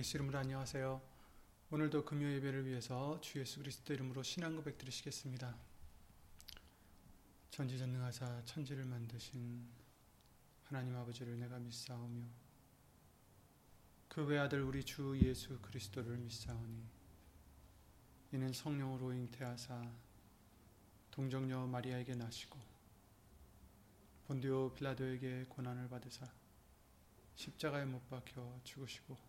예수 이름으로 안녕하세요. 오늘도 금요 예배를 위해서 주 예수 그리스도 이름으로 신앙 고백 드리시겠습니다. 전지전능하사 천지를 만드신 하나님 아버지를 내가 믿사오며 그 외아들 우리 주 예수 그리스도를 믿사오니 이는 성령으로 잉태하사 동정녀 마리아에게 나시고 본디오 빌라도에게 고난을 받으사 십자가에 못 박혀 죽으시고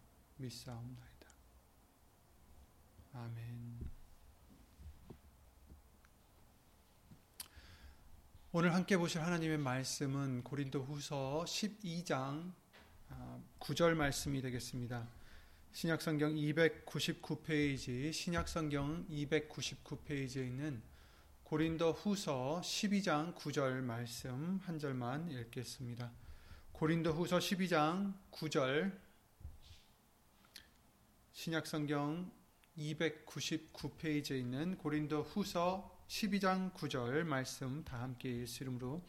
믿사옵나이다. 아멘. 오늘 함께 보실 하나님의 말씀은 고린도 후서 12장 9절 말씀이 되겠습니다. 신약성경 299페이지, 신약성경 299페이지에 있는 고린도 후서 12장 9절 말씀 한 절만 읽겠습니다. 고린도 후서 12장 9절, 신약성경 299페이지에 있는 고린도 후서 12장 9절 말씀 다 함께 예수 이름으로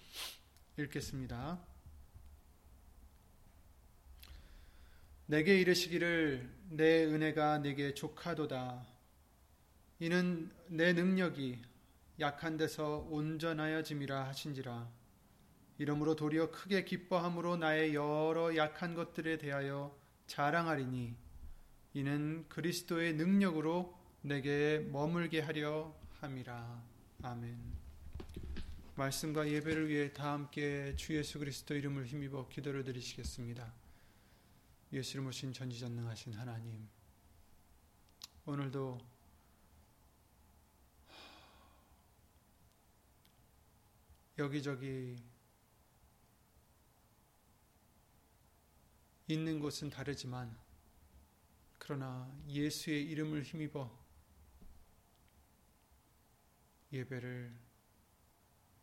읽겠습니다. 내게 이르시기를 내 은혜가 내게 족하도다. 이는 내 능력이 약한 데서 온전하여짐이라 하신지라. 이러므로 도리어 크게 기뻐함으로 나의 여러 약한 것들에 대하여 자랑하리니 이는 그리스도의 능력으로 내게 머물게 하려 함이라. 아멘. 말씀과 예배를 위해 다 함께 주 예수 그리스도 이름을 힘입어 기도를 드리시겠습니다. 예수 이름으로 신 전지전능하신 하나님, 오늘도 여기저기 있는 곳은 다르지만 그러나 예수의 이름을 힘입어 예배를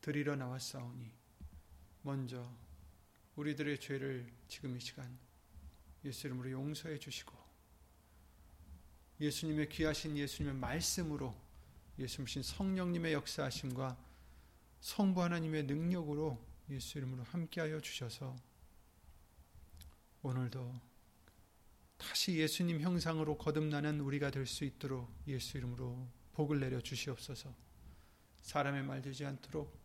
드리러 나왔사오니 먼저 우리들의 죄를 지금 이 시간 예수 이름으로 용서해 주시고 예수님의 귀하신 예수님의 말씀으로 예수님신 성령님의 역사하심과 성부 하나님의 능력으로 예수 이름으로 함께하여 주셔서 오늘도 다시 예수님 형상으로 거듭나는 우리가 될 수 있도록 예수 이름으로 복을 내려 주시옵소서. 사람의 말 되지 않도록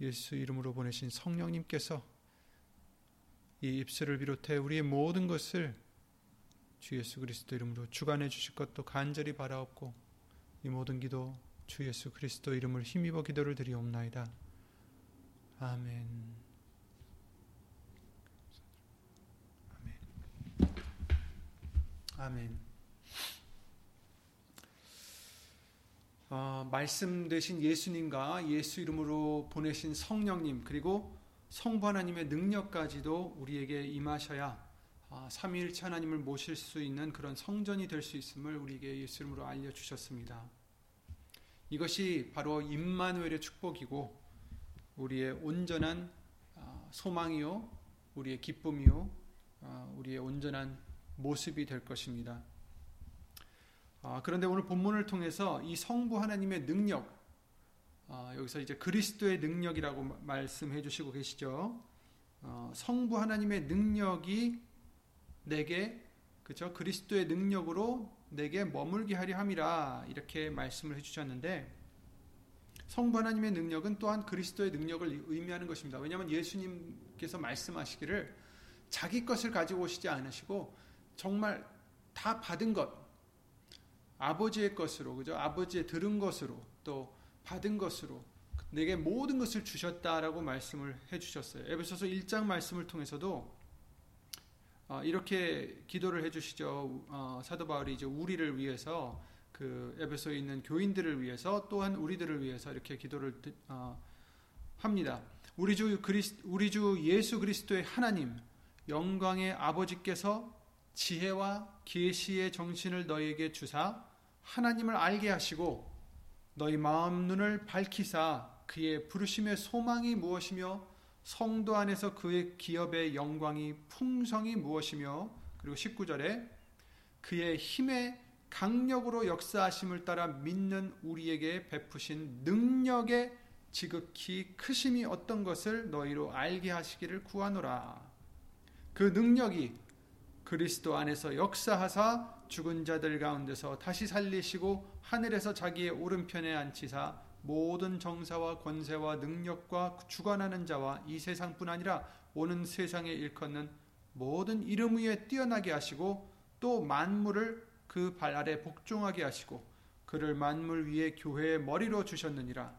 예수 이름으로 보내신 성령님께서 이 입술을 비롯해 우리의 모든 것을 주 예수 그리스도 이름으로 주관해 주실 것도 간절히 바라옵고 이 모든 기도 주 예수 그리스도 이름을 힘입어 기도를 드리옵나이다. 아멘. 아멘. 아멘. 말씀 되신 예수님과 예수 이름으로 보내신 성령님 그리고 성부 하나님의 능력까지도 우리에게 임하셔야 삼위일체 하나님을 모실 수 있는 그런 성전이 될 수 있음을 우리에게 예수 이름으로 알려주셨습니다. 이것이 바로 임마누엘의 축복이고 우리의 온전한 소망이요 우리의 기쁨이요 우리의 온전한 모습이 될 것입니다. 그런데 오늘 본문을 통해서 이 성부 하나님의 능력, 여기서 이제 그리스도의 능력이라고 말씀해 주시고 계시죠. 성부 하나님의 능력이 내게, 그렇죠? 그리스도의 능력으로 내게 머물게 하려 함이라 이렇게 말씀을 해주셨는데 성부 하나님의 능력은 또한 그리스도의 능력을 의미하는 것입니다. 왜냐하면 예수님께서 말씀하시기를 자기 것을 가지고 오시지 않으시고 정말 다 받은 것, 아버지의 것으로, 그죠? 아버지의 들은 것으로 또 받은 것으로 내게 모든 것을 주셨다라고 말씀을 해주셨어요. 에베소서 1장 말씀을 통해서도 이렇게 기도를 해주시죠. 사도 바울이 이제 우리를 위해서 그 에베소에 있는 교인들을 위해서 또한 우리들을 위해서 이렇게 기도를 합니다. 우리 주 예수 그리스도의 하나님 영광의 아버지께서 지혜와 계시의 정신을 너희에게 주사 하나님을 알게 하시고 너희 마음 눈을 밝히사 그의 부르심의 소망이 무엇이며 성도 안에서 그의 기업의 영광이 풍성이 무엇이며, 그리고 19절에 그의 힘의 강력으로 역사하심을 따라 믿는 우리에게 베푸신 능력의 지극히 크심이 어떤 것을 너희로 알게 하시기를 구하노라. 그 능력이 그리스도 안에서 역사하사 죽은 자들 가운데서 다시 살리시고 하늘에서 자기의 오른편에 앉히사 모든 정사와 권세와 능력과 주관하는 자와 이 세상뿐 아니라 오는 세상에 일컫는 모든 이름 위에 뛰어나게 하시고 또 만물을 그 발 아래 복종하게 하시고 그를 만물 위에 교회의 머리로 주셨느니라.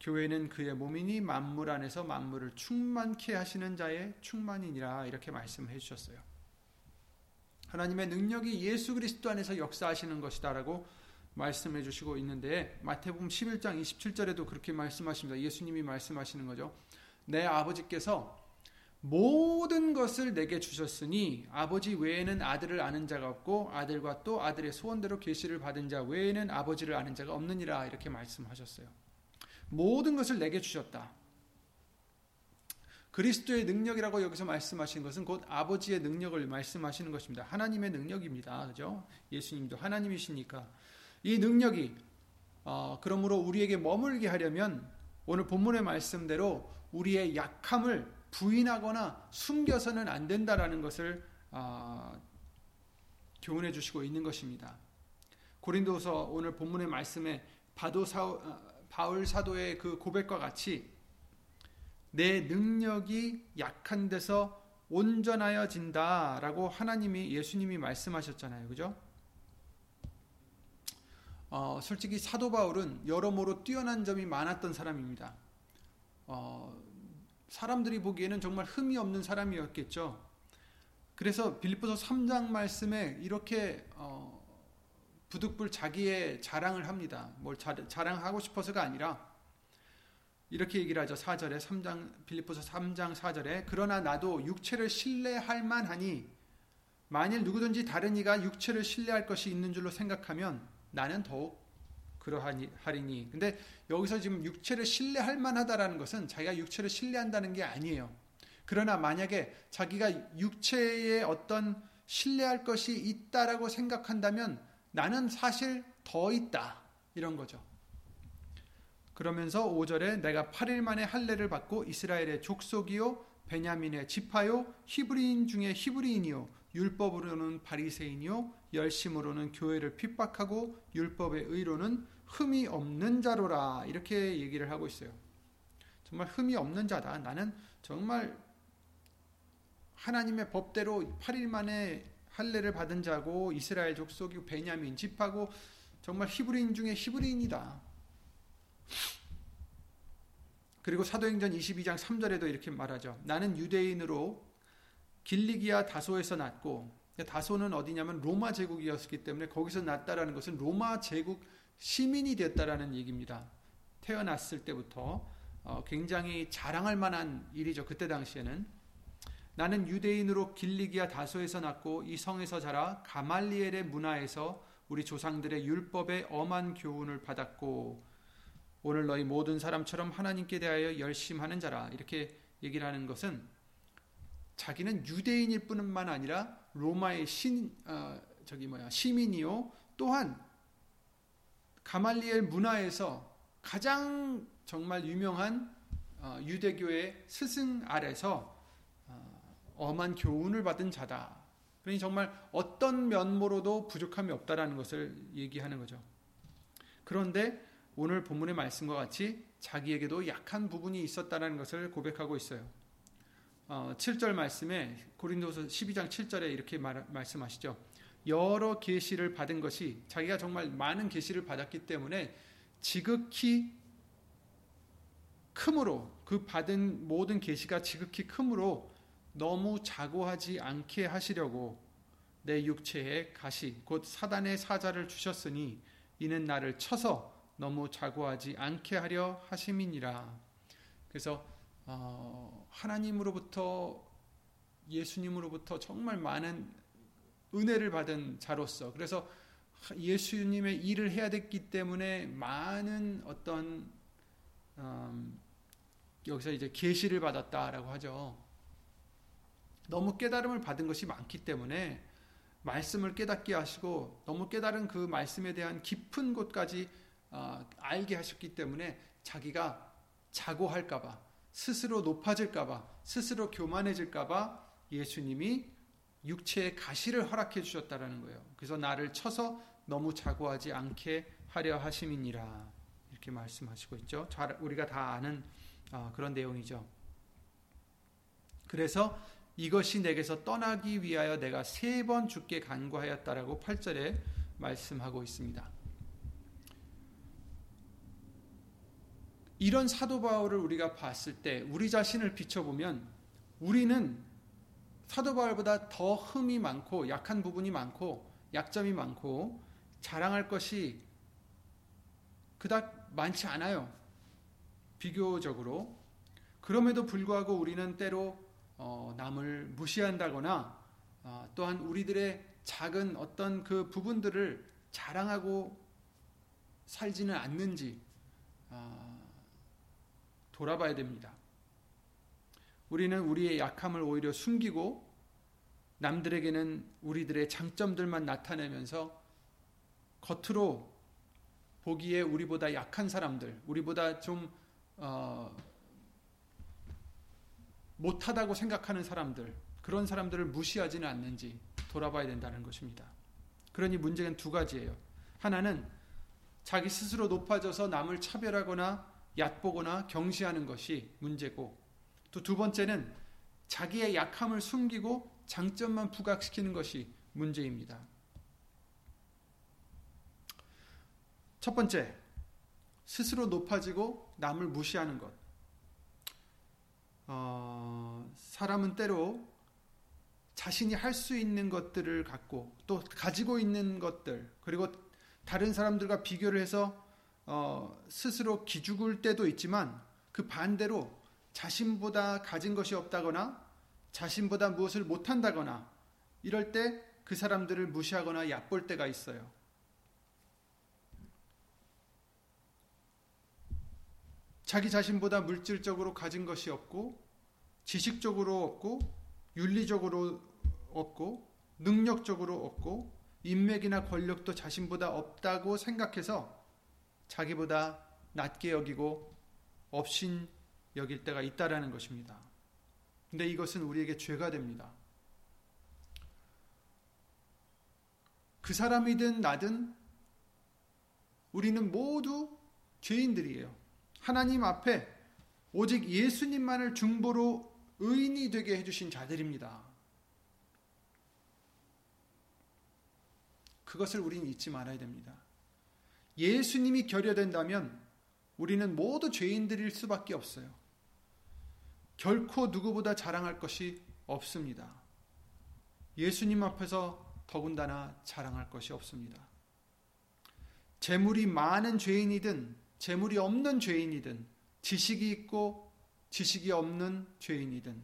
교회는 그의 몸이니 만물 안에서 만물을 충만케 하시는 자의 충만이니라. 이렇게 말씀해 주셨어요. 하나님의 능력이 예수 그리스도 안에서 역사하시는 것이다 라고 말씀해 주시고 있는데, 마태복음 11장 27절에도 그렇게 말씀하십니다. 예수님이 말씀하시는 거죠. 내 아버지께서 모든 것을 내게 주셨으니 아버지 외에는 아들을 아는 자가 없고 아들과 또 아들의 소원대로 계시를 받은 자 외에는 아버지를 아는 자가 없느니라. 이렇게 말씀하셨어요. 모든 것을 내게 주셨다. 그리스도의 능력이라고 여기서 말씀하신 것은 곧 아버지의 능력을 말씀하시는 것입니다. 하나님의 능력입니다. 그죠? 예수님도 하나님이시니까 이 능력이 그러므로 우리에게 머물게 하려면 오늘 본문의 말씀대로 우리의 약함을 부인하거나 숨겨서는 안 된다라는 것을 교훈해 주시고 있는 것입니다. 고린도서 오늘 본문의 말씀에 바울 사도의 그 고백과 같이 내 능력이 약한 데서 온전하여진다라고 하나님이 예수님이 말씀하셨잖아요. 그죠? 솔직히 사도 바울은 여러모로 뛰어난 점이 많았던 사람입니다. 사람들이 보기에는 정말 흠이 없는 사람이었겠죠. 그래서 빌립보서 3장 말씀에 이렇게 부득불 자기의 자랑을 합니다. 뭘 자랑하고 싶어서가 아니라 이렇게 얘기를 하죠. 4절에 빌립보서 3장 4절에 그러나 나도 육체를 신뢰할 만하니 만일 누구든지 다른 이가 육체를 신뢰할 것이 있는 줄로 생각하면 나는 더욱 그러하리니. 근데 여기서 지금 육체를 신뢰할 만하다라는 것은 자기가 육체를 신뢰한다는 게 아니에요. 그러나 만약에 자기가 육체에 어떤 신뢰할 것이 있다라고 생각한다면 나는 사실 더 있다, 이런 거죠. 그러면서 5절에 내가 8일 만에 할례를 받고 이스라엘의 족속이요 베냐민의 지파요 히브리인 중에 히브리인이요 율법으로는 바리새인이요 열심으로는 교회를 핍박하고 율법의 의로는 흠이 없는 자로라. 이렇게 얘기를 하고 있어요. 정말 흠이 없는 자다. 나는 정말 하나님의 법대로 8일 만에 할례를 받은 자고 이스라엘 족속이고 베냐민 지파고 정말 히브리인 중에 히브리인이다. 그리고 사도행전 22장 3절에도 이렇게 말하죠. 나는 유대인으로 길리기아 다소에서 났고, 다소는 어디냐면 로마 제국이었기 때문에 거기서 났다라는 것은 로마 제국 시민이 됐다라는 얘기입니다. 태어났을 때부터 굉장히 자랑할 만한 일이죠. 그때 당시에는. 나는 유대인으로 길리기아 다소에서 났고 이 성에서 자라 가말리엘의 문화에서 우리 조상들의 율법의 엄한 교훈을 받았고 오늘 너희 모든 사람처럼 하나님께 대하여 열심하는 자라. 이렇게 얘기를 하는 것은 자기는 유대인일 뿐만 아니라 로마의 시민이요 또한 가말리엘 문화에서 가장 정말 유명한 유대교의 스승 아래서 엄한 교훈을 받은 자다. 그러니 정말 어떤 면모로도 부족함이 없다라는 것을 얘기하는 거죠. 그런데 오늘 본문의 말씀과 같이 자기에게도 약한 부분이 있었다라는 것을 고백하고 있어요. 7절 말씀에 고린도서 12장 7절에 이렇게 말씀하시죠. 여러 계시를 받은 것이 자기가 정말 많은 계시를 받았기 때문에 지극히 크므로 그 받은 모든 계시가 지극히 크므로 너무 자고하지 않게 하시려고 내 육체에 가시 곧 사단의 사자를 주셨으니 이는 나를 쳐서 너무 자고하지 않게 하려 하심이니라. 그래서 하나님으로부터 예수님으로부터 정말 많은 은혜를 받은 자로서, 그래서 예수님의 일을 해야 됐기 때문에 많은 어떤 여기서 이제 계시를 받았다라고 하죠. 너무 깨달음을 받은 것이 많기 때문에 말씀을 깨닫게 하시고, 너무 깨달은 그 말씀에 대한 깊은 곳까지 알게 하셨기 때문에 자기가 자고할까봐, 스스로 높아질까봐, 스스로 교만해질까봐 예수님이 육체의 가시를 허락해 주셨다라는 거예요. 그래서 나를 쳐서 너무 자고하지 않게 하려 하심이니라, 이렇게 말씀하시고 있죠. 우리가 다 아는 그런 내용이죠. 그래서 이것이 내게서 떠나기 위하여 내가 3번 주께 간구하였다라고 8절에 말씀하고 있습니다. 이런 사도 바울을 우리가 봤을 때 우리 자신을 비춰보면, 우리는 사도 바울보다 더 흠이 많고 약한 부분이 많고 약점이 많고 자랑할 것이 그닥 많지 않아요. 비교적으로. 그럼에도 불구하고 우리는 때로 남을 무시한다거나 또한 우리들의 작은 어떤 그 부분들을 자랑하고 살지는 않는지 돌아봐야 됩니다. 우리는 우리의 약함을 오히려 숨기고 남들에게는 우리들의 장점들만 나타내면서 겉으로 보기에 우리보다 약한 사람들, 우리보다 좀 못하다고 생각하는 사람들, 그런 사람들을 무시하지는 않는지 돌아봐야 된다는 것입니다. 그러니 문제는 2가지예요. 하나는 자기 스스로 높아져서 남을 차별하거나 얕보거나 경시하는 것이 문제고, 또 2번째는 자기의 약함을 숨기고 장점만 부각시키는 것이 문제입니다. 첫 번째, 스스로 높아지고 남을 무시하는 것. 사람은 때로 자신이 할 수 있는 것들을 갖고, 또 가지고 있는 것들, 그리고 다른 사람들과 비교를 해서 스스로 기죽을 때도 있지만, 그 반대로 자신보다 가진 것이 없다거나 자신보다 무엇을 못한다거나 이럴 때 그 사람들을 무시하거나 얕볼 때가 있어요. 자기 자신보다 물질적으로 가진 것이 없고, 지식적으로 없고, 윤리적으로 없고, 능력적으로 없고, 인맥이나 권력도 자신보다 없다고 생각해서 자기보다 낮게 여기고 업신 여길 때가 있다라는 것입니다. 근데 이것은 우리에게 죄가 됩니다. 그 사람이든 나든 우리는 모두 죄인들이에요. 하나님 앞에 오직 예수님만을 중보로 의인이 되게 해주신 자들입니다. 그것을 우리는 잊지 말아야 됩니다. 예수님이 결여된다면 우리는 모두 죄인들일 수밖에 없어요. 결코 누구보다 자랑할 것이 없습니다. 예수님 앞에서 더군다나 자랑할 것이 없습니다. 재물이 많은 죄인이든 재물이 없는 죄인이든, 지식이 있고 지식이 없는 죄인이든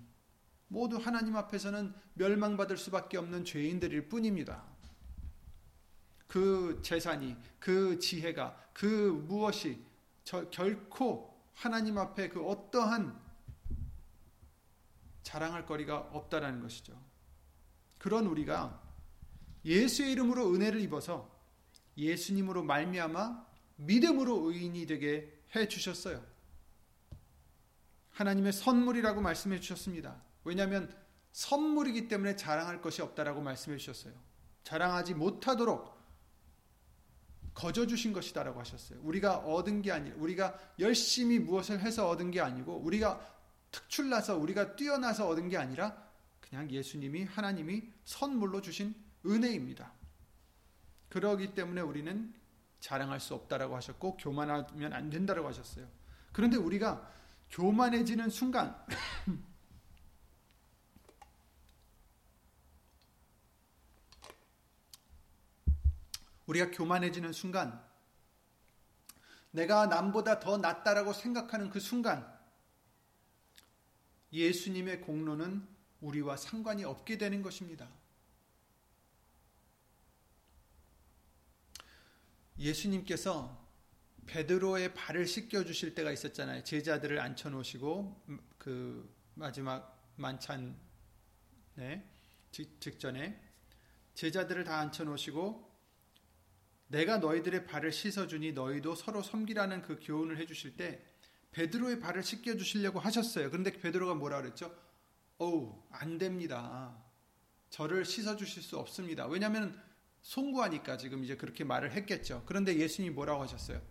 모두 하나님 앞에서는 멸망받을 수밖에 없는 죄인들일 뿐입니다. 그 재산이, 그 지혜가, 그 무엇이 결코 하나님 앞에 그 어떠한 자랑할 거리가 없다라는 것이죠. 그런 우리가 예수의 이름으로 은혜를 입어서 예수님으로 말미암아 믿음으로 의인이 되게 해 주셨어요. 하나님의 선물이라고 말씀해 주셨습니다. 왜냐하면 선물이기 때문에 자랑할 것이 없다라고 말씀해 주셨어요. 자랑하지 못하도록 거저 주신 것이다라고 하셨어요. 우리가 얻은 게 아니라, 우리가 열심히 무엇을 해서 얻은 게 아니고, 우리가 특출나서, 우리가 뛰어나서 얻은 게 아니라 그냥 예수님이, 하나님이 선물로 주신 은혜입니다. 그러기 때문에 우리는 자랑할 수 없다라고 하셨고, 교만하면 안 된다라고 하셨어요. 그런데 우리가 교만해지는 순간 우리가 교만해지는 순간, 내가 남보다 더 낫다라고 생각하는 그 순간, 예수님의 공로는 우리와 상관이 없게 되는 것입니다. 예수님께서 베드로의 발을 씻겨주실 때가 있었잖아요. 제자들을 앉혀놓으시고 그 마지막 만찬 직전에 제자들을 다 앉혀놓으시고 내가 너희들의 발을 씻어주니 너희도 서로 섬기라는 그 교훈을 해주실 때 베드로의 발을 씻겨주시려고 하셨어요. 그런데 베드로가 뭐라 그랬죠? 어우, 안 됩니다. 저를 씻어주실 수 없습니다. 왜냐하면 송구하니까 지금 이제 그렇게 말을 했겠죠. 그런데 예수님이 뭐라고 하셨어요?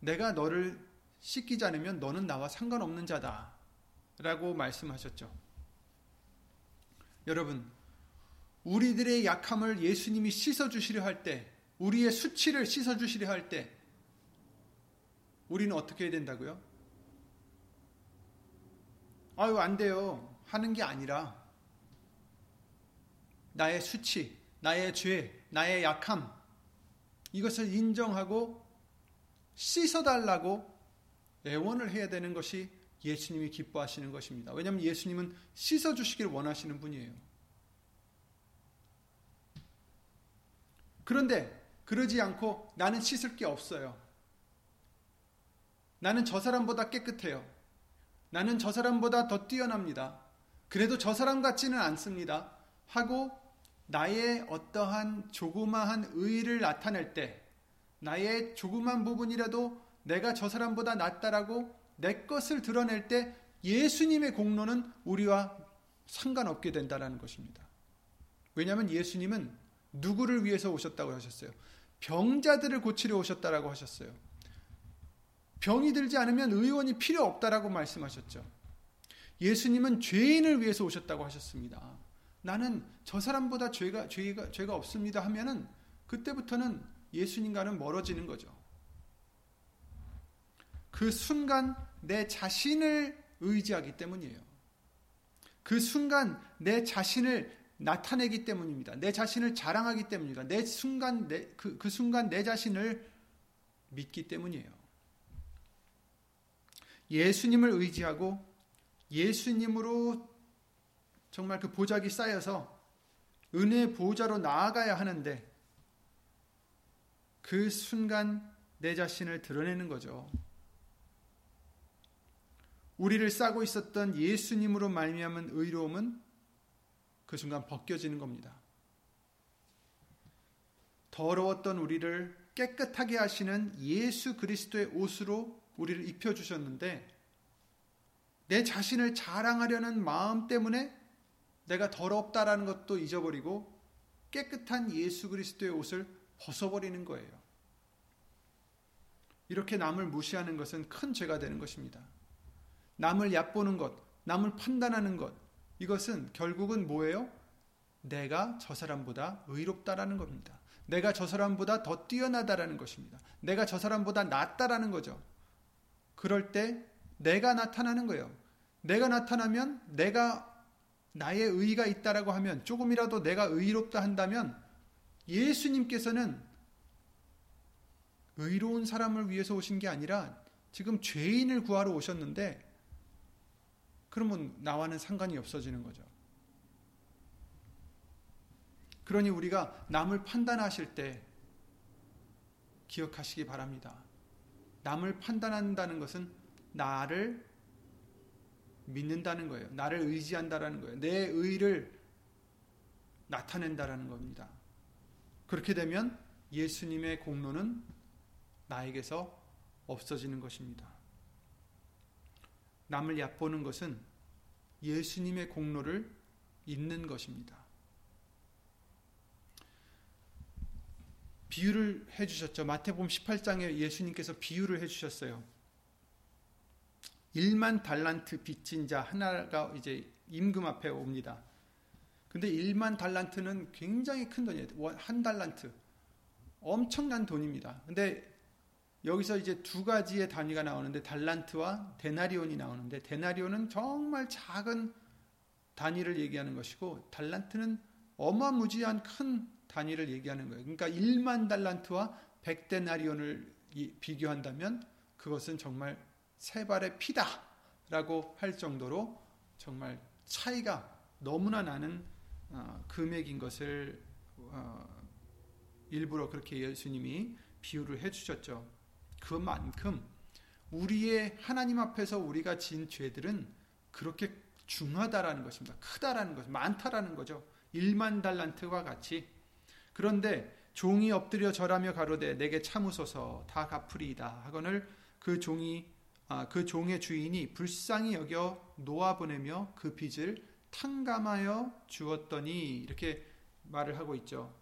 내가 너를 씻기지 않으면 너는 나와 상관없는 자다 라고 말씀하셨죠. 여러분, 우리들의 약함을 예수님이 씻어주시려 할 때, 우리의 수치를 씻어주시려 할 때 우리는 어떻게 해야 된다고요? 아유, 안 돼요 하는 게 아니라 나의 수치, 나의 죄, 나의 약함, 이것을 인정하고 씻어달라고 애원을 해야 되는 것이 예수님이 기뻐하시는 것입니다. 왜냐하면 예수님은 씻어주시기를 원하시는 분이에요. 그런데 그러지 않고 나는 씻을 게 없어요. 나는 저 사람보다 깨끗해요. 나는 저 사람보다 더 뛰어납니다. 그래도 저 사람 같지는 않습니다. 하고 나의 어떠한 조그마한 의의를 나타낼 때, 나의 조그만 부분이라도 내가 저 사람보다 낫다라고 내 것을 드러낼 때 예수님의 공로는 우리와 상관없게 된다라는 것입니다. 왜냐하면 예수님은 누구를 위해서 오셨다고 하셨어요? 병자들을 고치려 오셨다라고 하셨어요. 병이 들지 않으면 의원이 필요 없다라고 말씀하셨죠. 예수님은 죄인을 위해서 오셨다고 하셨습니다. 나는 저 사람보다 죄가 없습니다 하면은 그때부터는 예수님과는 멀어지는 거죠. 그 순간 내 자신을 의지하기 때문이에요. 그 순간 내 자신을 나타내기 때문입니다. 내 자신을 자랑하기 때문입니다. 그 순간 내 자신을 믿기 때문이에요. 예수님을 의지하고 예수님으로 정말 그 보작이 쌓여서 은혜의 보호자로 나아가야 하는데 그 순간 내 자신을 드러내는 거죠. 우리를 싸고 있었던 예수님으로 말미암은 의로움은 그 순간 벗겨지는 겁니다. 더러웠던 우리를 깨끗하게 하시는 예수 그리스도의 옷으로 우리를 입혀주셨는데 내 자신을 자랑하려는 마음 때문에 내가 더럽다라는 것도 잊어버리고 깨끗한 예수 그리스도의 옷을 벗어버리는 거예요. 이렇게 남을 무시하는 것은 큰 죄가 되는 것입니다. 남을 얕보는 것, 남을 판단하는 것, 이것은 결국은 뭐예요? 내가 저 사람보다 의롭다라는 겁니다. 내가 저 사람보다 더 뛰어나다라는 것입니다. 내가 저 사람보다 낫다라는 거죠. 그럴 때 내가 나타나는 거예요. 내가 나타나면 나의 의의가 있다라고 하면, 조금이라도 내가 의롭다 한다면 예수님께서는 의로운 사람을 위해서 오신 게 아니라 지금 죄인을 구하러 오셨는데 그러면 나와는 상관이 없어지는 거죠. 그러니 우리가 남을 판단하실 때 기억하시기 바랍니다. 남을 판단한다는 것은 나를 믿는다는 거예요. 나를 의지한다라는 거예요. 내 의의를 나타낸다라는 겁니다. 그렇게 되면 예수님의 공로는 나에게서 없어지는 것입니다. 남을 얕보는 것은 예수님의 공로를 잊는 것입니다. 비유를 해주셨죠. 마태복음 18장에 예수님께서 비유를 해주셨어요. 1만 달란트 빚진 자 하나가 이제 임금 앞에 옵니다. 근데 1만 달란트는 굉장히 큰 돈이에요. 한 달란트. 엄청난 돈입니다. 근데 여기서 이제 두 가지의 단위가 나오는데 달란트와 데나리온이 나오는데 데나리온은 정말 작은 단위를 얘기하는 것이고 달란트는 어마무지한 큰 단위를 얘기하는 거예요. 그러니까 1만 달란트와 100데나리온을 비교한다면 그것은 정말 세 발의 피다라고 할 정도로 정말 차이가 너무나 나는 금액인 것을 일부러 그렇게 예수님이 비유를 해주셨죠. 그만큼 우리의 하나님 앞에서 우리가 진 죄들은 그렇게 중하다라는 것입니다. 크다라는 것, 많다라는 거죠. 1만 달란트와 같이. 그런데 종이 엎드려 절하며 가로되 내게 참으소서 다 갚으리이다 하거늘 그 종의 주인이 불쌍히 여겨 놓아보내며 그 빚을 탕감하여 주었더니 이렇게 말을 하고 있죠.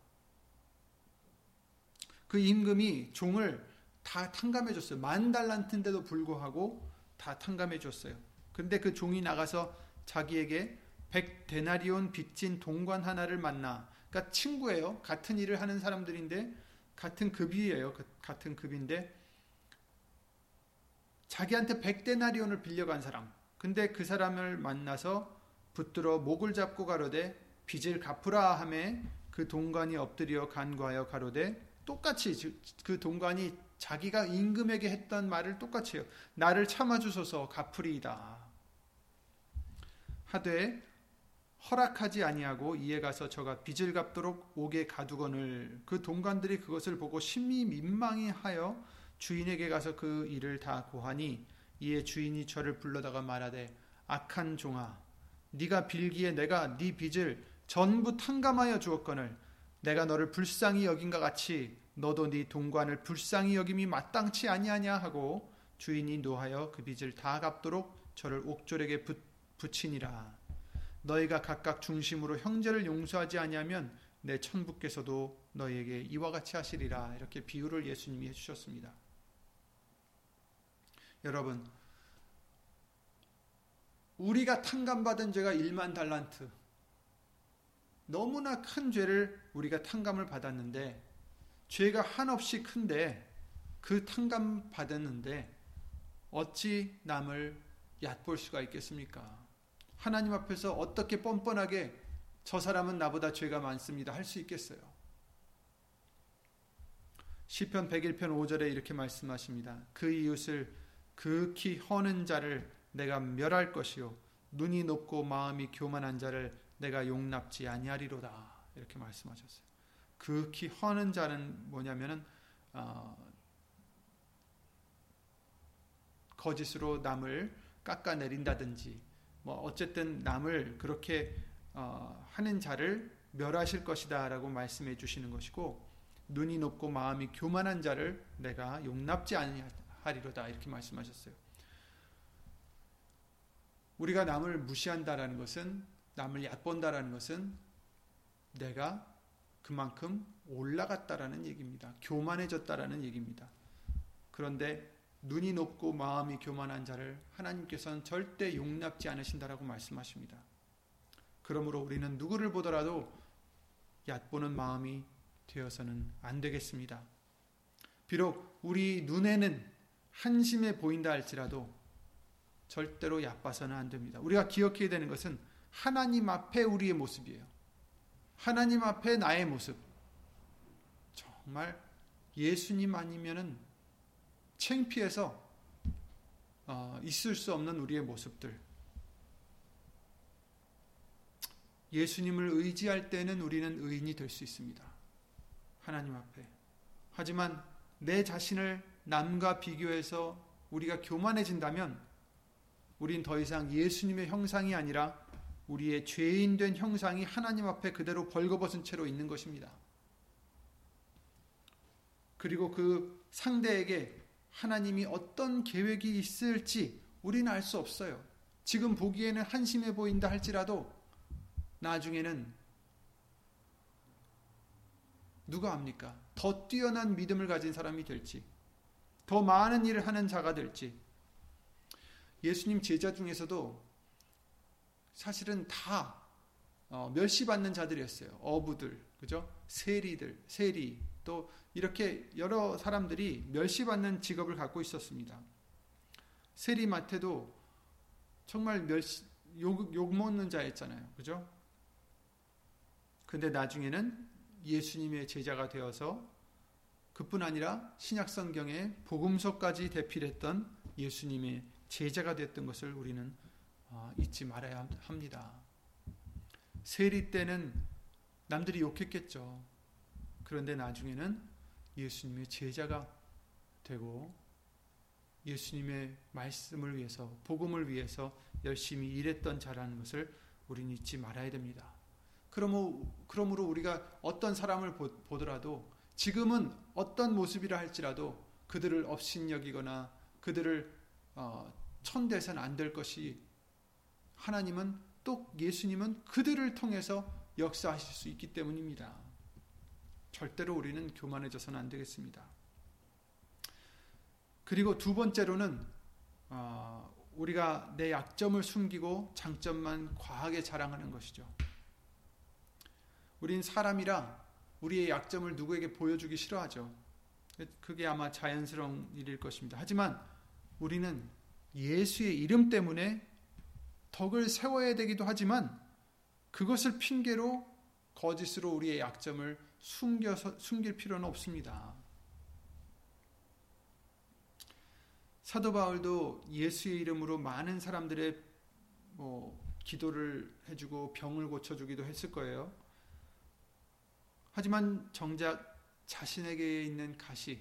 그 임금이 종을 다 탕감해 줬어요. 10,000 달란트인데도 불구하고 다 탕감해 줬어요. 근데 그 종이 나가서 자기에게 100 데나리온 빚진 동관 하나를 만나, 그러니까 친구예요. 같은 일을 하는 사람들인데 같은 급이에요. 같은 급인데 자기한테 100 데나리온을 빌려간 사람, 근데 그 사람을 만나서 붙들어 목을 잡고 가로되 빚을 갚으라 하매 그 동관이 엎드려 간구하여 가로되, 똑같이 그 동관이 자기가 임금에게 했던 말을 똑같이 해요. 나를 참아주소서 갚으리이다 하되 허락하지 아니하고 이에 가서 저가 빚을 갚도록 옥에 가두거늘 그 동관들이 그것을 보고 심히 민망히 하여 주인에게 가서 그 일을 다 고하니, 이에 주인이 저를 불러다가 말하되 악한 종아 네가 빌기에 내가 네 빚을 전부 탕감하여 주었거늘 내가 너를 불쌍히 여긴과 같이 너도 네 동관을 불쌍히 여김이 마땅치 아니하냐 하고 주인이 노하여 그 빚을 다 갚도록 저를 옥졸에게 붙이니라. 너희가 각각 중심으로 형제를 용서하지 아니하면 내 천부께서도 너희에게 이와 같이 하시리라. 이렇게 비유를 예수님이 해주셨습니다. 여러분, 우리가 탕감받은 죄가 1만 달란트, 너무나 큰 죄를 우리가 탕감을 받았는데, 죄가 한없이 큰데 그 탕감 받았는데 어찌 남을 얕볼 수가 있겠습니까? 하나님 앞에서 어떻게 뻔뻔하게 저 사람은 나보다 죄가 많습니다 할 수 있겠어요? 시편 101편 5절에 이렇게 말씀하십니다. 그 이웃을 극히 허는 자를 내가 멸할 것이요 눈이 높고 마음이 교만한 자를 내가 용납지 아니하리로다 이렇게 말씀하셨어요. 극히 허는 자는 뭐냐면은 거짓으로 남을 깎아내린다든지 뭐 어쨌든 남을 그렇게 하는 자를 멸하실 것이다 라고 말씀해 주시는 것이고, 눈이 높고 마음이 교만한 자를 내가 용납지 아니하리로다 이렇게 말씀하셨어요. 우리가 남을 무시한다라는 것은, 남을 얕본다라는 것은 내가 그만큼 올라갔다라는 얘기입니다. 교만해졌다라는 얘기입니다. 그런데 눈이 높고 마음이 교만한 자를 하나님께서는 절대 용납지 않으신다라고 말씀하십니다. 그러므로 우리는 누구를 보더라도 얕보는 마음이 되어서는 안 되겠습니다. 비록 우리 눈에는 한심해 보인다 할지라도 절대로 얕봐서는 안 됩니다. 우리가 기억해야 되는 것은 하나님 앞에 우리의 모습이에요. 하나님 앞에 나의 모습, 정말 예수님 아니면은 창피해서 있을 수 없는 우리의 모습들, 예수님을 의지할 때는 우리는 의인이 될 수 있습니다. 하나님 앞에. 하지만 내 자신을 남과 비교해서 우리가 교만해진다면 우린 더 이상 예수님의 형상이 아니라 우리의 죄인된 형상이 하나님 앞에 그대로 벌거벗은 채로 있는 것입니다. 그리고 그 상대에게 하나님이 어떤 계획이 있을지 우리는 알 수 없어요. 지금 보기에는 한심해 보인다 할지라도 나중에는 누가 압니까? 더 뛰어난 믿음을 가진 사람이 될지, 더 많은 일을 하는 자가 될지. 예수님 제자 중에서도 사실은 다 멸시받는 자들이었어요. 어부들, 그죠? 세리, 또 이렇게 여러 사람들이 멸시받는 직업을 갖고 있었습니다. 세리 마태도 정말 욕먹는 자였잖아요, 그죠? 근데 나중에는 예수님의 제자가 되어서 그뿐 아니라 신약성경에 복음서까지 대필했던 예수님의 제자가 됐던 것을 우리는 잊지 말아야 합니다. 세리 때는 남들이 욕했겠죠. 그런데 나중에는 예수님의 제자가 되고 예수님의 말씀을 위해서, 복음을 위해서 열심히 일했던 자라는 것을 우리는 잊지 말아야 됩니다. 그러므로 우리가 어떤 사람을 보더라도, 지금은 어떤 모습이라 할지라도 그들을 업신여기거나 그들을 천대선 안 될 것이, 하나님은 또 예수님은 그들을 통해서 역사하실 수 있기 때문입니다. 절대로 우리는 교만해져서는 안 되겠습니다. 그리고 두 번째로는 우리가 내 약점을 숨기고 장점만 과하게 자랑하는 것이죠. 우린 사람이라 우리의 약점을 누구에게 보여주기 싫어하죠. 그게 아마 자연스러운 일일 것입니다. 하지만 우리는 예수의 이름 때문에 덕을 세워야 되기도 하지만, 그것을 핑계로 거짓으로 우리의 약점을 숨길 필요는 없습니다. 사도 바울도 예수의 이름으로 많은 사람들의 기도를 해주고 병을 고쳐주기도 했을 거예요. 하지만 정작 자신에게 있는 가시,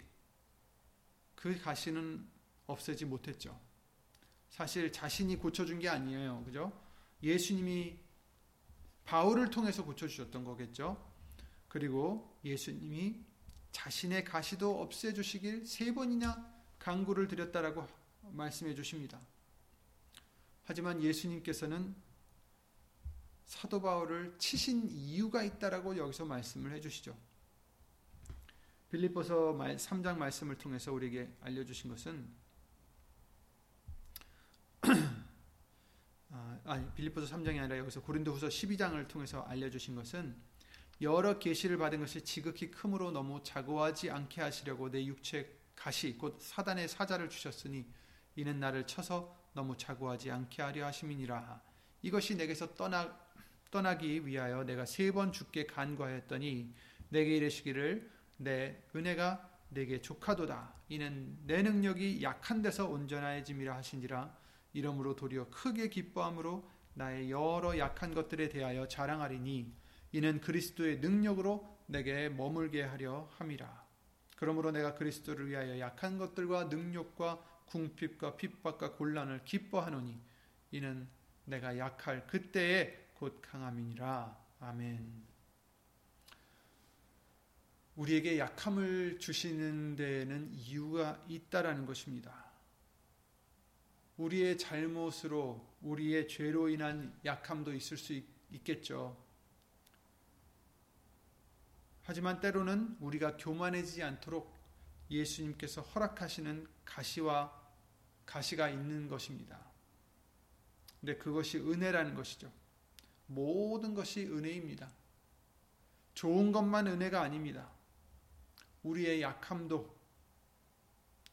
그 가시는 없애지 못했죠. 사실 자신이 고쳐준 게 아니에요. 그죠? 예수님이 바울을 통해서 고쳐주셨던 거겠죠. 그리고 예수님이 자신의 가시도 없애주시길 3번이나 강구를 드렸다라고 말씀해 주십니다. 하지만 예수님께서는 사도 바울을 치신 이유가 있다라고 여기서 말씀을 해주시죠. 빌립보서 3장 말씀을 통해서 우리에게 알려주신 것은 빌립보서 3장이 아니라 여기서 고린도후서 12장을 통해서 알려주신 것은, 여러 계시를 받은 것이 지극히 크므로 너무 자고하지 않게 하시려고 내 육체의 가시 곧 사단의 사자를 주셨으니, 이는 나를 쳐서 너무 자고하지 않게 하려 하심이니라. 이것이 내게서 떠나기 위하여 내가 3번 주께 간과하였더니 내게 이르시기를 내 은혜가 내게 족하도다. 이는 내 능력이 약한 데서 온전하여짐이라 하신지라. 이러므로 도리어 크게 기뻐함으로 나의 여러 약한 것들에 대하여 자랑하리니, 이는 그리스도의 능력으로 내게 머물게 하려 함이라. 그러므로 내가 그리스도를 위하여 약한 것들과 능력과 궁핍과 핍박과 곤란을 기뻐하노니, 이는 내가 약할 그때에 곧 강함이니라. 아멘. 우리에게 약함을 주시는 데에는 이유가 있다라는 것입니다. 우리의 잘못으로, 우리의 죄로 인한 약함도 있을 수 있겠죠. 하지만 때로는 우리가 교만해지지 않도록 예수님께서 허락하시는 가시가 있는 것입니다. 근데 그것이 은혜라는 것이죠. 모든 것이 은혜입니다. 좋은 것만 은혜가 아닙니다. 우리의 약함도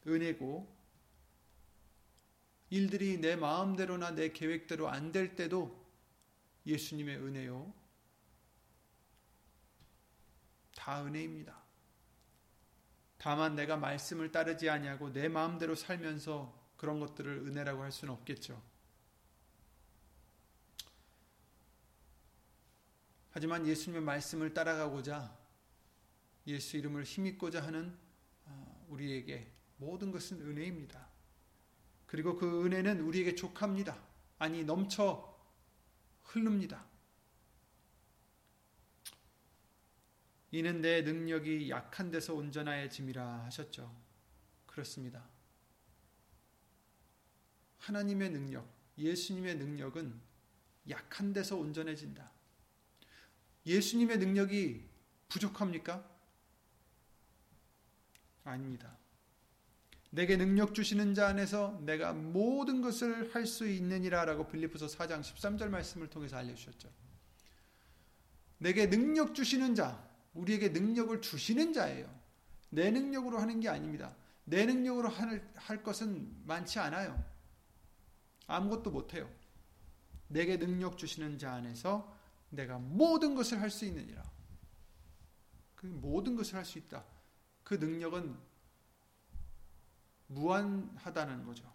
은혜고, 일들이 내 마음대로나 내 계획대로 안 될 때도 예수님의 은혜요. 다 은혜입니다. 다만 내가 말씀을 따르지 아니하고 내 마음대로 살면서 그런 것들을 은혜라고 할 수는 없겠죠. 하지만 예수님의 말씀을 따라가고자, 예수 이름을 힘입고자 하는 우리에게 모든 것은 은혜입니다. 그리고 그 은혜는 우리에게 족합니다. 아니, 넘쳐 흐릅니다. 이는 내 능력이 약한 데서 온전하여짐이라 하셨죠. 그렇습니다. 하나님의 능력, 예수님의 능력은 약한 데서 온전해진다. 예수님의 능력이 부족합니까? 아닙니다. 내게 능력 주시는 자 안에서 내가 모든 것을 할 수 있느니라 라고 빌립보서 4장 13절 말씀을 통해서 알려주셨죠. 내게 능력 주시는 자, 우리에게 능력을 주시는 자예요. 내 능력으로 하는 게 아닙니다. 내 능력으로 할 것은 많지 않아요. 아무것도 못해요. 내게 능력 주시는 자 안에서 내가 모든 것을 할 수 있느니라. 그 모든 것을 할 수 있다. 그 능력은 무한하다는 거죠.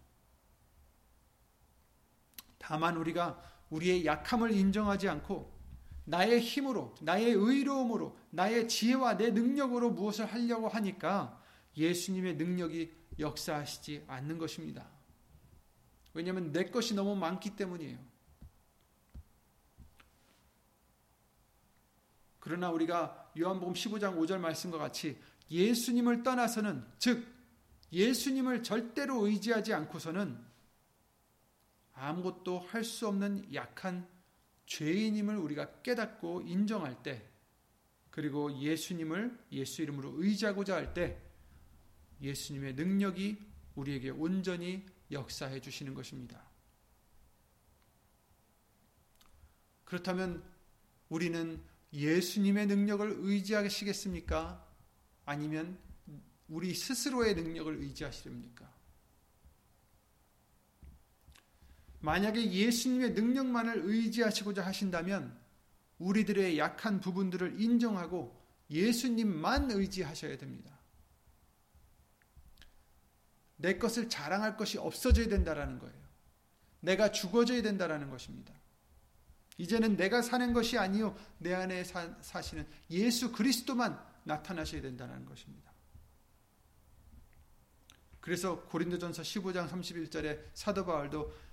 다만 우리가 우리의 약함을 인정하지 않고 나의 힘으로, 나의 의로움으로, 나의 지혜와 내 능력으로 무엇을 하려고 하니까 예수님의 능력이 역사하시지 않는 것입니다. 왜냐하면 내 것이 너무 많기 때문이에요. 그러나 우리가 요한복음 15장 5절 말씀과 같이 예수님을 떠나서는, 즉 예수님을 절대로 의지하지 않고서는 아무것도 할 수 없는 약한 죄인임을 우리가 깨닫고 인정할 때, 그리고 예수님을 예수 이름으로 의지하고자 할 때 예수님의 능력이 우리에게 온전히 역사해 주시는 것입니다. 그렇다면 우리는 예수님의 능력을 의지하시겠습니까? 아니면 우리 스스로의 능력을 의지하시렵니까? 만약에 예수님의 능력만을 의지하시고자 하신다면 우리들의 약한 부분들을 인정하고 예수님만 의지하셔야 됩니다. 내 것을 자랑할 것이 없어져야 된다라는 거예요. 내가 죽어져야 된다라는 것입니다. 이제는 내가 사는 것이 아니요 내 안에 사시는 예수 그리스도만 나타나셔야 된다는 것입니다. 그래서 고린도전서 15장 31절에 사도 바울도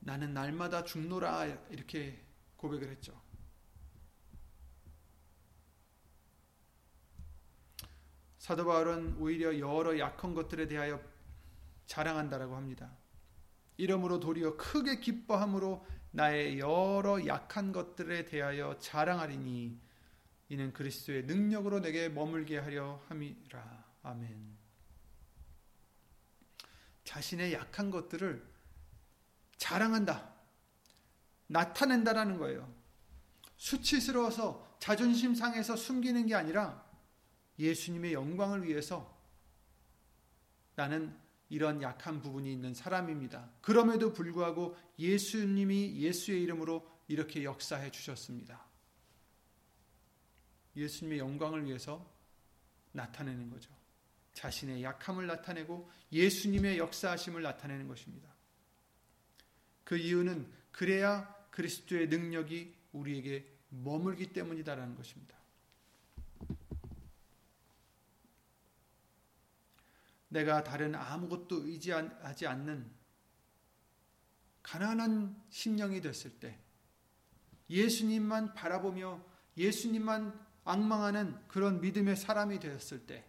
나는 날마다 죽노라 이렇게 고백을 했죠. 사도 바울은 오히려 여러 약한 것들에 대하여 자랑한다라고 합니다. 이러므로 도리어 크게 기뻐함으로 나의 여러 약한 것들에 대하여 자랑하리니 이는 그리스도의 능력으로 내게 머물게 하려 함이라. 아멘. 자신의 약한 것들을 자랑한다, 나타낸다라는 거예요. 수치스러워서 자존심 상해서 숨기는 게 아니라 예수님의 영광을 위해서 나는 이런 약한 부분이 있는 사람입니다. 그럼에도 불구하고 예수님이 예수의 이름으로 이렇게 역사해 주셨습니다. 예수님의 영광을 위해서 나타내는 거죠. 자신의 약함을 나타내고 예수님의 역사하심을 나타내는 것입니다. 그 이유는 그래야 그리스도의 능력이 우리에게 머물기 때문이다라는 것입니다. 내가 다른 아무것도 의지하지 않는 가난한 심령이 됐을 때 예수님만 바라보며 예수님만 앙망하는 그런 믿음의 사람이 되었을 때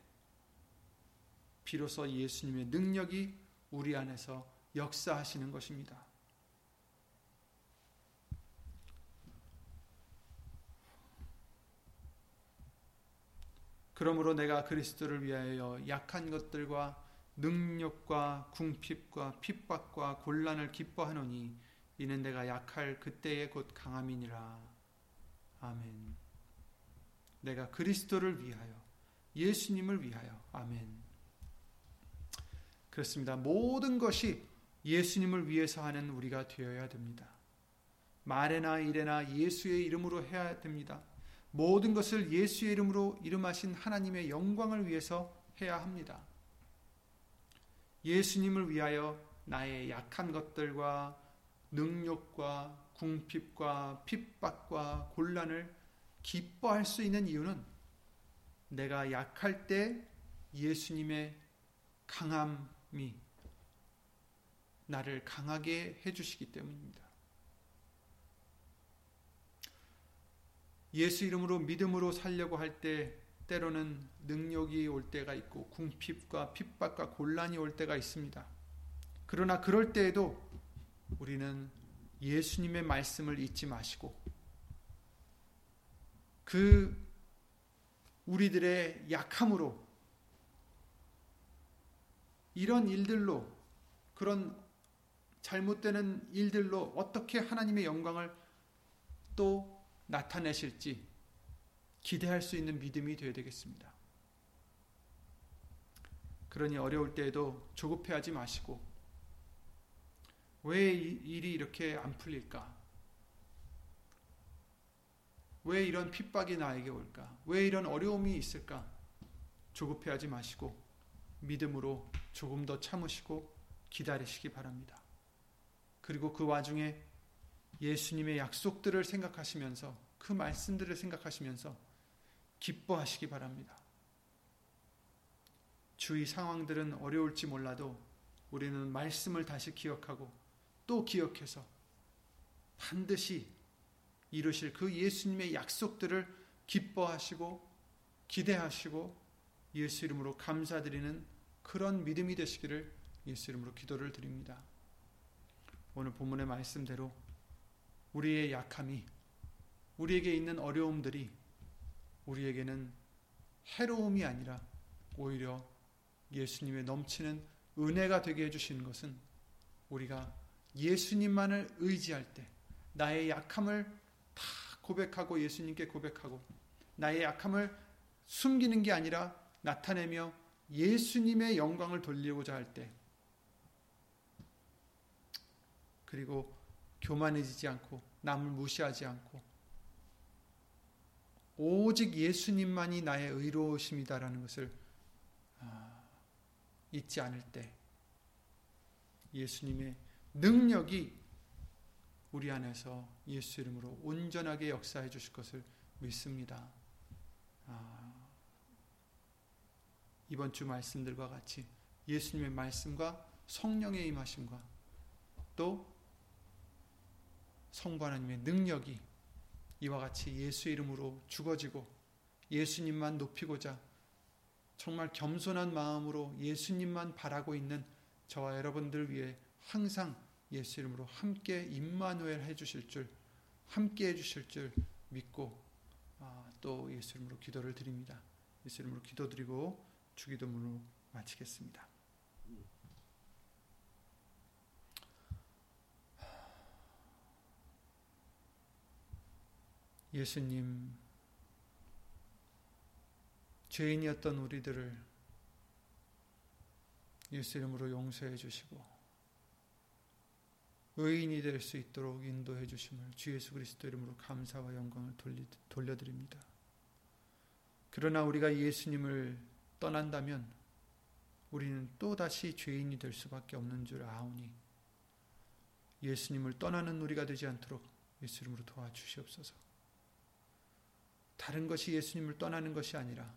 비로소 예수님의 능력이 우리 안에서 역사하시는 것입니다. 그러므로 내가 그리스도를 위하여 약한 것들과 능력과 궁핍과 핍박과 곤란을 기뻐하노니 이는 내가 약할 그때에 곧 강함이니라. 아멘. 내가 그리스도를 위하여, 예수님을 위하여. 아멘. 그렇습니다. 모든 것이 예수님을 위해서 하는 우리가 되어야 됩니다. 말에나 일에나 예수의 이름으로 해야 됩니다. 모든 것을 예수의 이름으로 이름하신 하나님의 영광을 위해서 해야 합니다. 예수님을 위하여 나의 약한 것들과 능력과 궁핍과 핍박과 곤란을 기뻐할 수 있는 이유는 내가 약할 때 예수님의 강함이 나를 강하게 해주시기 때문입니다. 예수 이름으로 믿음으로 살려고 할 때 때로는 능력이 올 때가 있고 궁핍과 핍박과 곤란이 올 때가 있습니다. 그러나 그럴 때에도 우리는 예수님의 말씀을 잊지 마시고 그 우리들의 약함으로, 이런 일들로, 그런 잘못되는 일들로 어떻게 하나님의 영광을 또 나타내실지 기대할 수 있는 믿음이 되어야 되겠습니다. 그러니 어려울 때에도 조급해하지 마시고 왜 일이 이렇게 안 풀릴까? 왜 이런 핍박이 나에게 올까? 왜 이런 어려움이 있을까? 조급해하지 마시고 믿음으로 조금 더 참으시고 기다리시기 바랍니다. 그리고 그 와중에 예수님의 약속들을 생각하시면서, 그 말씀들을 생각하시면서 기뻐하시기 바랍니다. 주위 상황들은 어려울지 몰라도 우리는 말씀을 다시 기억하고 또 기억해서 반드시 이루실 그 예수님의 약속들을 기뻐하시고 기대하시고 예수 이름으로 감사드리는 그런 믿음이 되시기를 예수 이름으로 기도를 드립니다. 오늘 본문의 말씀대로 우리의 약함이, 우리에게 있는 어려움들이 우리에게는 해로움이 아니라 오히려 예수님의 넘치는 은혜가 되게 해주시는 것은 우리가 예수님만을 의지할 때, 나의 약함을 다 고백하고 예수님께 고백하고 나의 약함을 숨기는 게 아니라 나타내며 예수님의 영광을 돌리고자 할 때, 그리고 교만해지지 않고 남을 무시하지 않고 오직 예수님만이 나의 의로우심이다라는 것을 잊지 않을 때 예수님의 능력이 우리 안에서 예수 이름으로 온전하게 역사해 주실 것을 믿습니다. 이번 주 말씀들과 같이 예수님의 말씀과 성령의 임하심과 또 성부 하나님의 능력이 이와 같이 예수 이름으로 죽어지고 예수님만 높이고자 정말 겸손한 마음으로 예수님만 바라고 있는 저와 여러분들 위해 항상 예수 이름으로 함께 임마누엘 해주실 줄, 함께 해주실 줄 믿고 또 예수 이름으로 기도를 드립니다. 예수 이름으로 기도드리고 주기도문으로 마치겠습니다. 예수님, 죄인이었던 우리들을 예수 이름으로 용서해 주시고 의인이 될 수 있도록 인도해 주심을 주 예수 그리스도 이름으로 감사와 영광을 돌려드립니다. 그러나 우리가 예수님을 떠난다면 우리는 또다시 죄인이 될 수밖에 없는 줄 아오니 예수님을 떠나는 우리가 되지 않도록 예수 이름으로 도와주시옵소서. 다른 것이 예수님을 떠나는 것이 아니라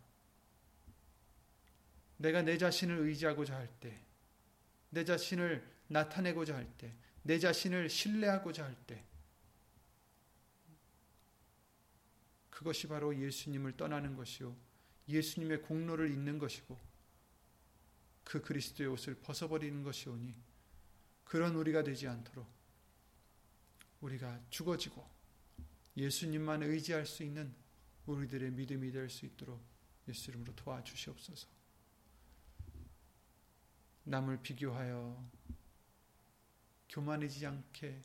내가 내 자신을 의지하고자 할 때, 내 자신을 나타내고자 할 때, 내 자신을 신뢰하고자 할 때, 그것이 바로 예수님을 떠나는 것이요 예수님의 공로를 잊는 것이고 그 그리스도의 옷을 벗어버리는 것이오니 그런 우리가 되지 않도록 우리가 죽어지고 예수님만 의지할 수 있는 우리들의 믿음이 될 수 있도록 예수 이름으로 도와주시옵소서. 남을 비교하여 교만해지지 않게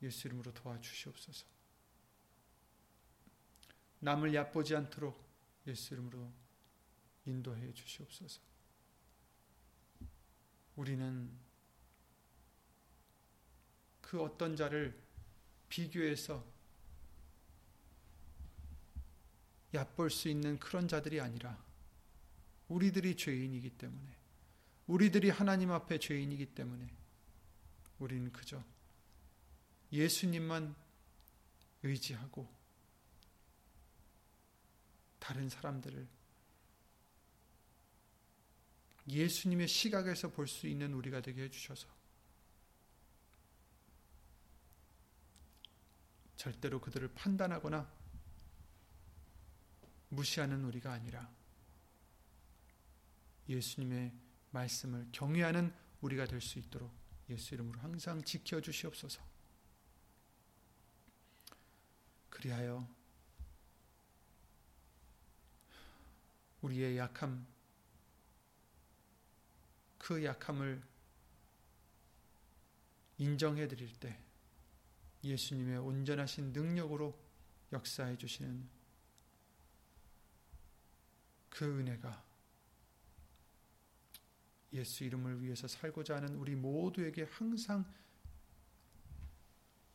예수 이름으로 도와주시옵소서. 남을 얕보지 않도록 예수 이름으로 인도해 주시옵소서. 우리는 그 어떤 자를 비교해서 얕볼 수 있는 그런 자들이 아니라 우리들이 죄인이기 때문에, 우리들이 하나님 앞에 죄인이기 때문에 우리는 그저 예수님만 의지하고 다른 사람들을 예수님의 시각에서 볼 수 있는 우리가 되게 해주셔서 절대로 그들을 판단하거나 무시하는 우리가 아니라 예수님의 말씀을 경외하는 우리가 될 수 있도록 예수 이름으로 항상 지켜주시옵소서. 그리하여 우리의 약함, 그 약함을 인정해 드릴 때 예수님의 온전하신 능력으로 역사해 주시는 그 은혜가 예수 이름을 위해서 살고자 하는 우리 모두에게 항상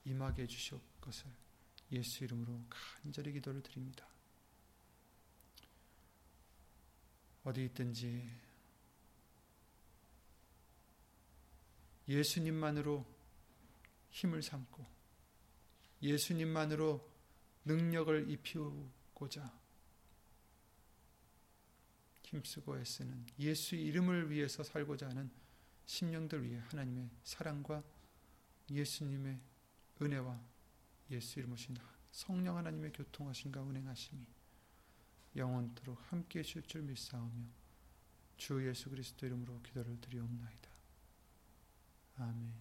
임하게 해주실 것을 예수 이름으로 간절히 기도를 드립니다. 어디 있든지 예수님만으로 힘을 삼고 예수님만으로 능력을 입히고자 힘쓰고 애쓰는, 예수 이름을 위해서 살고자 하는 심령들 위해 하나님의 사랑과 예수님의 은혜와 예수 이름 오신 성령 하나님의 교통하심과 운행하심이 영원토록 함께해 주실 줄 믿사오며 주 예수 그리스도 이름으로 기도를 드리옵나이다. 아멘.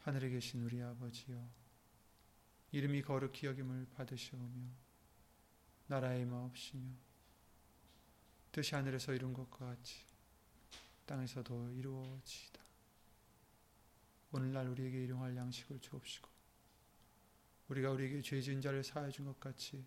하늘에 계신 우리 아버지여, 이름이 거룩히 여김을 받으시오며 나라의 마옵시며 뜻이 하늘에서 이룬 것과 같이 땅에서도 이루어지이다. 오늘날 우리에게 일용할 양식을 주옵시고 우리가 우리에게 죄 지은 자를 사하여 준 것 같이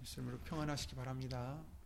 예수 이름으로 평안하시기 바랍니다.